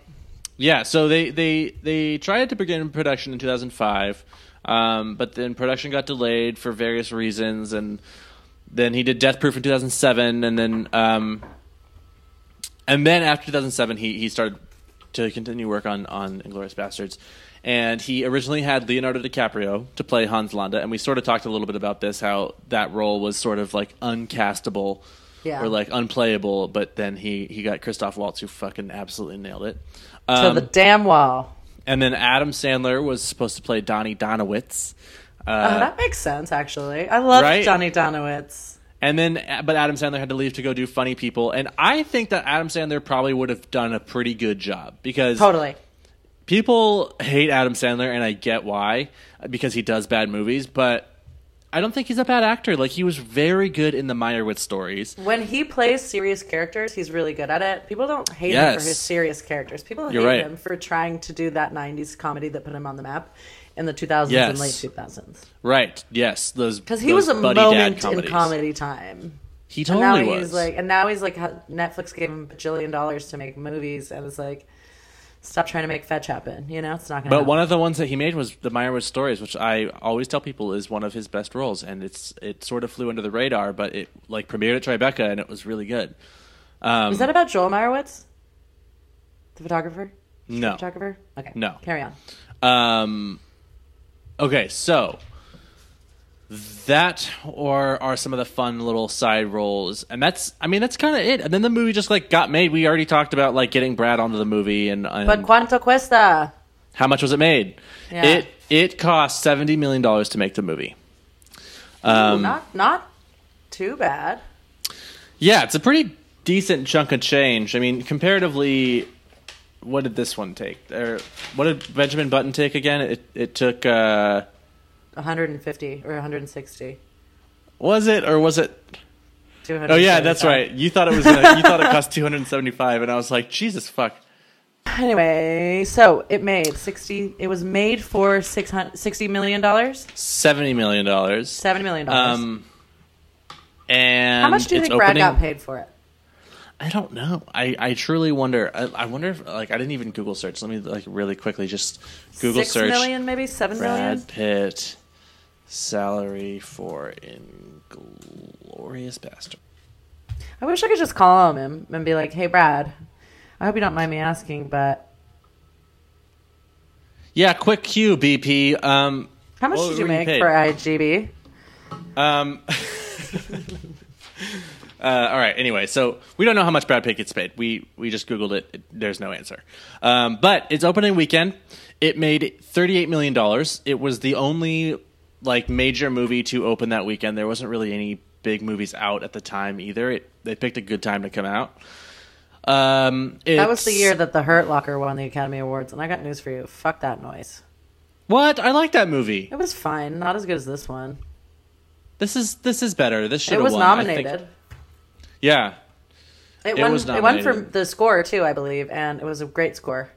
Yeah, so they, they, they tried to begin production in two thousand five. Um, but then production got delayed for various reasons, and then he did Death Proof in two thousand seven, and then um, and then after two thousand seven, he he started to continue work on on Inglourious Basterds, and he originally had Leonardo DiCaprio to play Hans Landa, and we sort of talked a little bit about this, how that role was sort of like uncastable, yeah. or like unplayable, but then he he got Christoph Waltz, who fucking absolutely nailed it um, to the damn wall. And then Adam Sandler was supposed to play Donnie Donowitz. Uh, oh, that makes sense, actually. I love right? Donnie Donowitz. And then, but Adam Sandler had to leave to go do Funny People. And I think that Adam Sandler probably would have done a pretty good job because totally people hate Adam Sandler, and I get why, because he does bad movies. But I don't think he's a bad actor. Like, he was very good in the Meyerowitz Stories. When he plays serious characters, he's really good at it. People don't hate yes. him for his serious characters. People You're hate right. him for trying to do that nineties comedy that put him on the map in the two thousands yes. and late two thousands. Right, yes. Because he those was a moment in comedy time. He totally and now was. He's like, and now he's like, Netflix gave him a bajillion dollars to make movies, and it's like, stop trying to make fetch happen. You know, it's not going to But happen. One of the ones that he made was the Meyerowitz Stories, which I always tell people is one of his best roles. And it's it sort of flew under the radar, but it like premiered at Tribeca, and it was really good. Um, is that about Joel Meyerowitz? The photographer? No. The photographer? Okay. No. Carry on. Um, okay, so that or are some of the fun little side roles, and that's I mean that's kind of it. And then the movie just like got made. We already talked about like getting Brad onto the movie, and, and but cuánto cuesta? How much was it made? Yeah. It it cost seventy million dollars to make the movie. Um, Ooh, not not too bad. Yeah, it's a pretty decent chunk of change. I mean, comparatively, what did this one take? Or what did Benjamin Button take again? It it took. Uh, one hundred fifty or one hundred sixty. Was it or was it? Oh yeah, that's right. You thought it was. Gonna, you thought it cost two hundred seventy-five, and I was like, Jesus fuck. Anyway, so it made sixty. It was made for six hundred sixty million dollars. seventy million dollars. seventy million dollars. Um, and how much do you think Brad opening... got paid for it? I don't know. I, I truly wonder. I, I wonder if like I didn't even Google search. Let me like really quickly just Google Six search. Six million, maybe seven Brad million. Brad Pitt salary for Inglourious Basterds. I wish I could just call him and be like, "Hey, Brad, I hope you don't mind me asking, but yeah, quick cue, B P. Um, how much did you make you for I G B? Um." Uh, all right. Anyway, so we don't know how much Brad Pitt gets paid. We we just Googled it. it there's no answer. Um, but its opening weekend, it made thirty-eight million dollars. It was the only like major movie to open that weekend. There wasn't really any big movies out at the time either. It, they picked a good time to come out. Um, that was the year that The Hurt Locker won the Academy Awards, and I got news for you. Fuck that noise. What? I like that movie. It was fine. Not as good as this one. This is this is better. This should have won. It was nominated. I think. Yeah, it won. It, was it won for the score too, I believe, and it was a great score.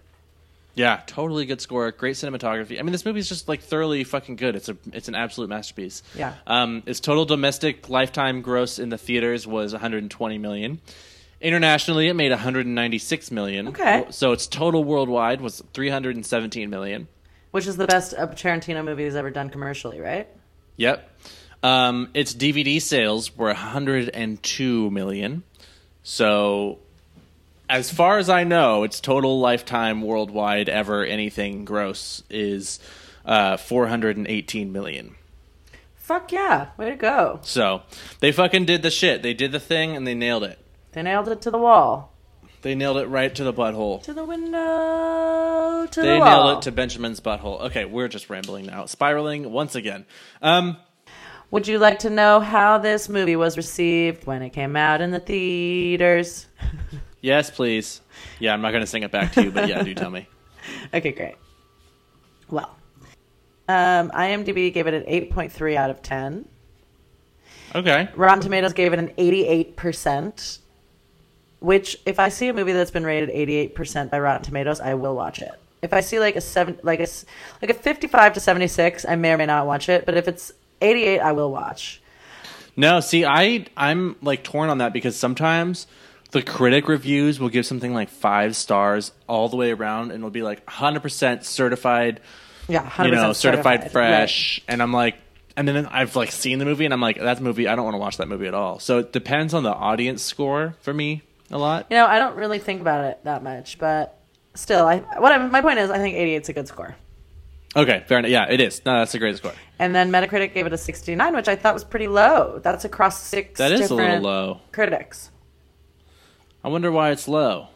Yeah, totally good score. Great cinematography. I mean, this movie is just like thoroughly fucking good. It's a, it's an absolute masterpiece. Yeah. Um, its total domestic lifetime gross in the theaters was one hundred twenty million. Internationally, it made one hundred ninety-six million. Okay. So its total worldwide was three hundred seventeen million, which is the best a Tarantino movie has ever done commercially, right? Yep. Um, its D V D sales were one hundred two million. So, as far as I know, its total lifetime worldwide ever anything gross is uh, four hundred eighteen million. Fuck yeah. Way to go. So they fucking did the shit. They did the thing and they nailed it. They nailed it to the wall. They nailed it right to the butthole. To the window. To they the wall. They nailed it to Benjamin's butthole. Okay, we're just rambling now. Spiraling once again. Um, Would you like to know how this movie was received when it came out in the theaters? Yes, please. Yeah, I'm not going to sing it back to you, but yeah, do tell me. Okay, great. Well, um, IMDb gave it an eight point three out of ten. Okay. Rotten Tomatoes gave it an eighty-eight percent. Which, if I see a movie that's been rated eighty-eight percent by Rotten Tomatoes, I will watch it. If I see like a seven, like a like a fifty-five to seventy-six, I may or may not watch it. But if it's eighty-eight, I will watch. No, see, I I'm like torn on that because sometimes the critic reviews will give something like five stars all the way around, and it'll be like one hundred percent certified, yeah, one hundred percent you know, certified, certified fresh, right. And I'm like. And then I've like seen the movie, and I'm like, that movie, I don't want to watch that movie at all. So it depends on the audience score for me a lot. You know, I don't really think about it that much, but still, I what I, my point is, I think eighty-eight's a good score. Okay, fair enough. Yeah, it is. No, that's a great score. And then Metacritic gave it a sixty-nine, which I thought was pretty low. That's across six. That is different a little low. Critics. I wonder why it's low.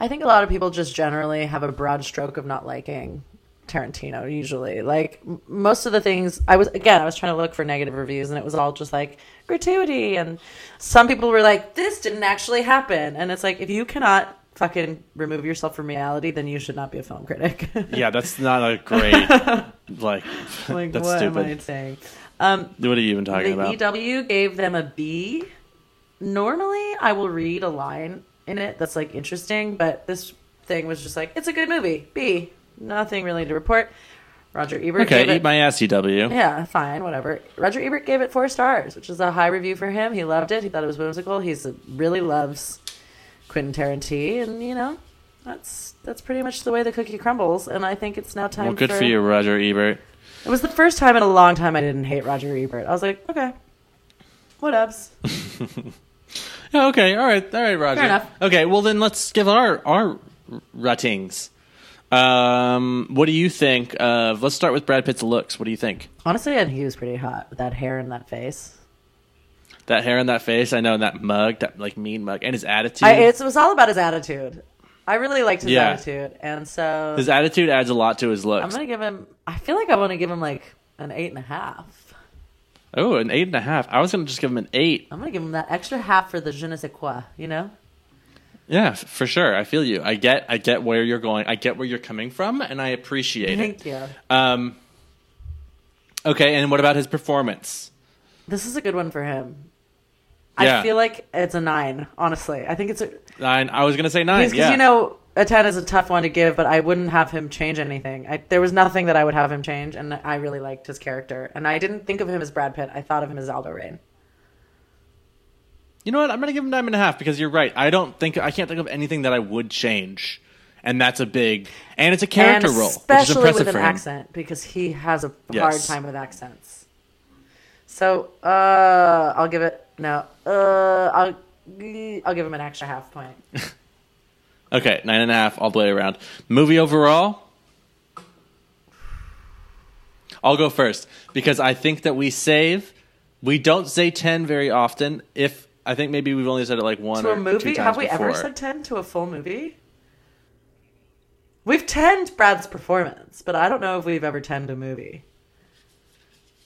I think a lot of people just generally have a broad stroke of not liking Tarantino usually. Like most of the things I was again I was trying to look for negative reviews, and it was all just like gratuity, and some people were like, this didn't actually happen, and it's like, if you cannot fucking remove yourself from reality, then you should not be a film critic. Yeah, that's not a great like, like that's what stupid am I saying? Um what are you even talking the about? E W gave them a B. Normally I will read a line in it that's like interesting, but this thing was just like, it's a good movie, B. Nothing really to report. Roger Ebert okay, gave it... Okay, eat my ass, E W. Yeah, fine, whatever. Roger Ebert gave it four stars, which is a high review for him. He loved it. He thought it was whimsical. He really loves Quentin Tarantino, and, you know, that's that's pretty much the way the cookie crumbles, and I think it's now time for... Well, good for... for you, Roger Ebert. It was the first time in a long time I didn't hate Roger Ebert. I was like, okay, what ups? Yeah, okay, all right, all right, Roger. Fair enough. Okay, well, then let's give our, our ratings. Um, what do you think of, let's start with Brad Pitt's looks. What do you think? Honestly, I think he was pretty hot with that hair and that face. That hair and that face, I know, and that mug, that like mean mug, and his attitude. I, it was all about his attitude. I really liked his yeah. attitude, and so... His attitude adds a lot to his looks. I'm going to give him, I feel like I want to give him like an eight and a half. Oh, an eight and a half. I was going to just give him an eight. I'm going to give him that extra half for the je ne sais quoi, you know? Yeah, for sure. I feel you. I get I get where you're going. I get where you're coming from, and I appreciate Thank it. Thank you. Um, okay, and what about his performance? This is a good one for him. Yeah. I feel like it's a nine, honestly. I think it's a... Nine. I was going to say nine, because, yeah. Because, you know, a ten is a tough one to give, but I wouldn't have him change anything. I, there was nothing that I would have him change, and I really liked his character. And I didn't think of him as Brad Pitt. I thought of him as Aldo Raine. You know what? I'm going to give him nine and a half because you're right. I don't think I can't think of anything that I would change, and that's a big and it's a character and role, which is impressive with an for him. Accent because he has a yes. hard time with accents. So uh, I'll give it no. Uh, I'll I'll give him an extra half point. Okay, nine and a half all the way around. Movie overall. I'll go first because I think that we save. We don't say ten very often. If I think maybe we've only said it like one to or a movie? Two times Have we before. Ever said ten to a full movie? We've ten'd Brad's performance, but I don't know if we've ever ten'd a movie.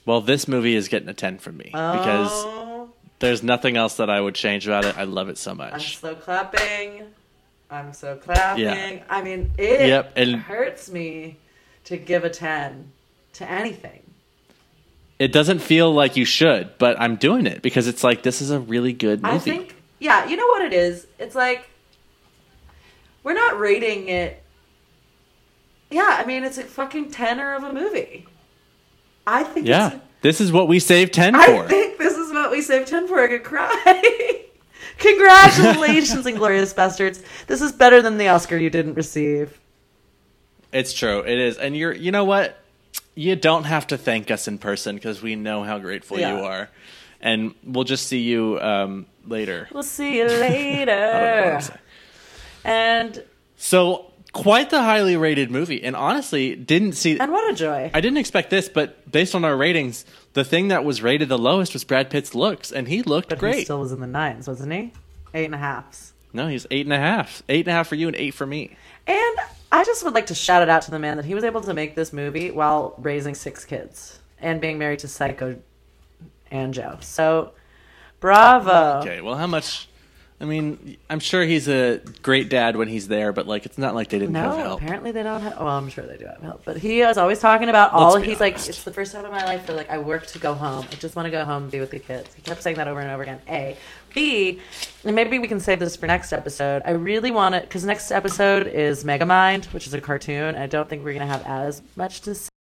Well, this movie is getting a ten from me oh. because there's nothing else that I would change about it. I love it so much. I'm so clapping. I'm so clapping. Yeah. I mean, it yep. and hurts me to give a ten to anything. It doesn't feel like you should, but I'm doing it because it's like, this is a really good movie. I think, yeah, you know what it is? It's like, we're not rating it. Yeah, I mean, it's a fucking tenor of a movie. I think yeah, it's, this is what we saved ten for. I think this is what we saved ten for. I could cry. Congratulations, Inglourious Basterds. This is better than the Oscar you didn't receive. It's true. It is. And you're, you know what? You don't have to thank us in person because we know how grateful yeah. you are. And we'll just see you um, later. We'll see you later. And so quite the highly rated movie, and honestly, didn't see... And what a joy. I didn't expect this, but based on our ratings, the thing that was rated the lowest was Brad Pitt's looks, and he looked but great. But he still was in the nines, wasn't he? Eight and a halfs. No, he was eight and a half. Eight and a half for you and eight for me. And I just would like to shout it out to the man that he was able to make this movie while raising six kids and being married to Psycho Anjo. So, bravo. Okay, well, how much... I mean, I'm sure he's a great dad when he's there, but, like, it's not like they didn't no, have help. No, apparently they don't have... Well, I'm sure they do have help. But he is always talking about all... He's honest. Like, it's the first time in my life that, like, I work to go home. I just want to go home and be with the kids. He kept saying that over and over again. A. B, and maybe we can save this for next episode. I really want to... Because next episode is Megamind, which is a cartoon. I don't think we're going to have as much to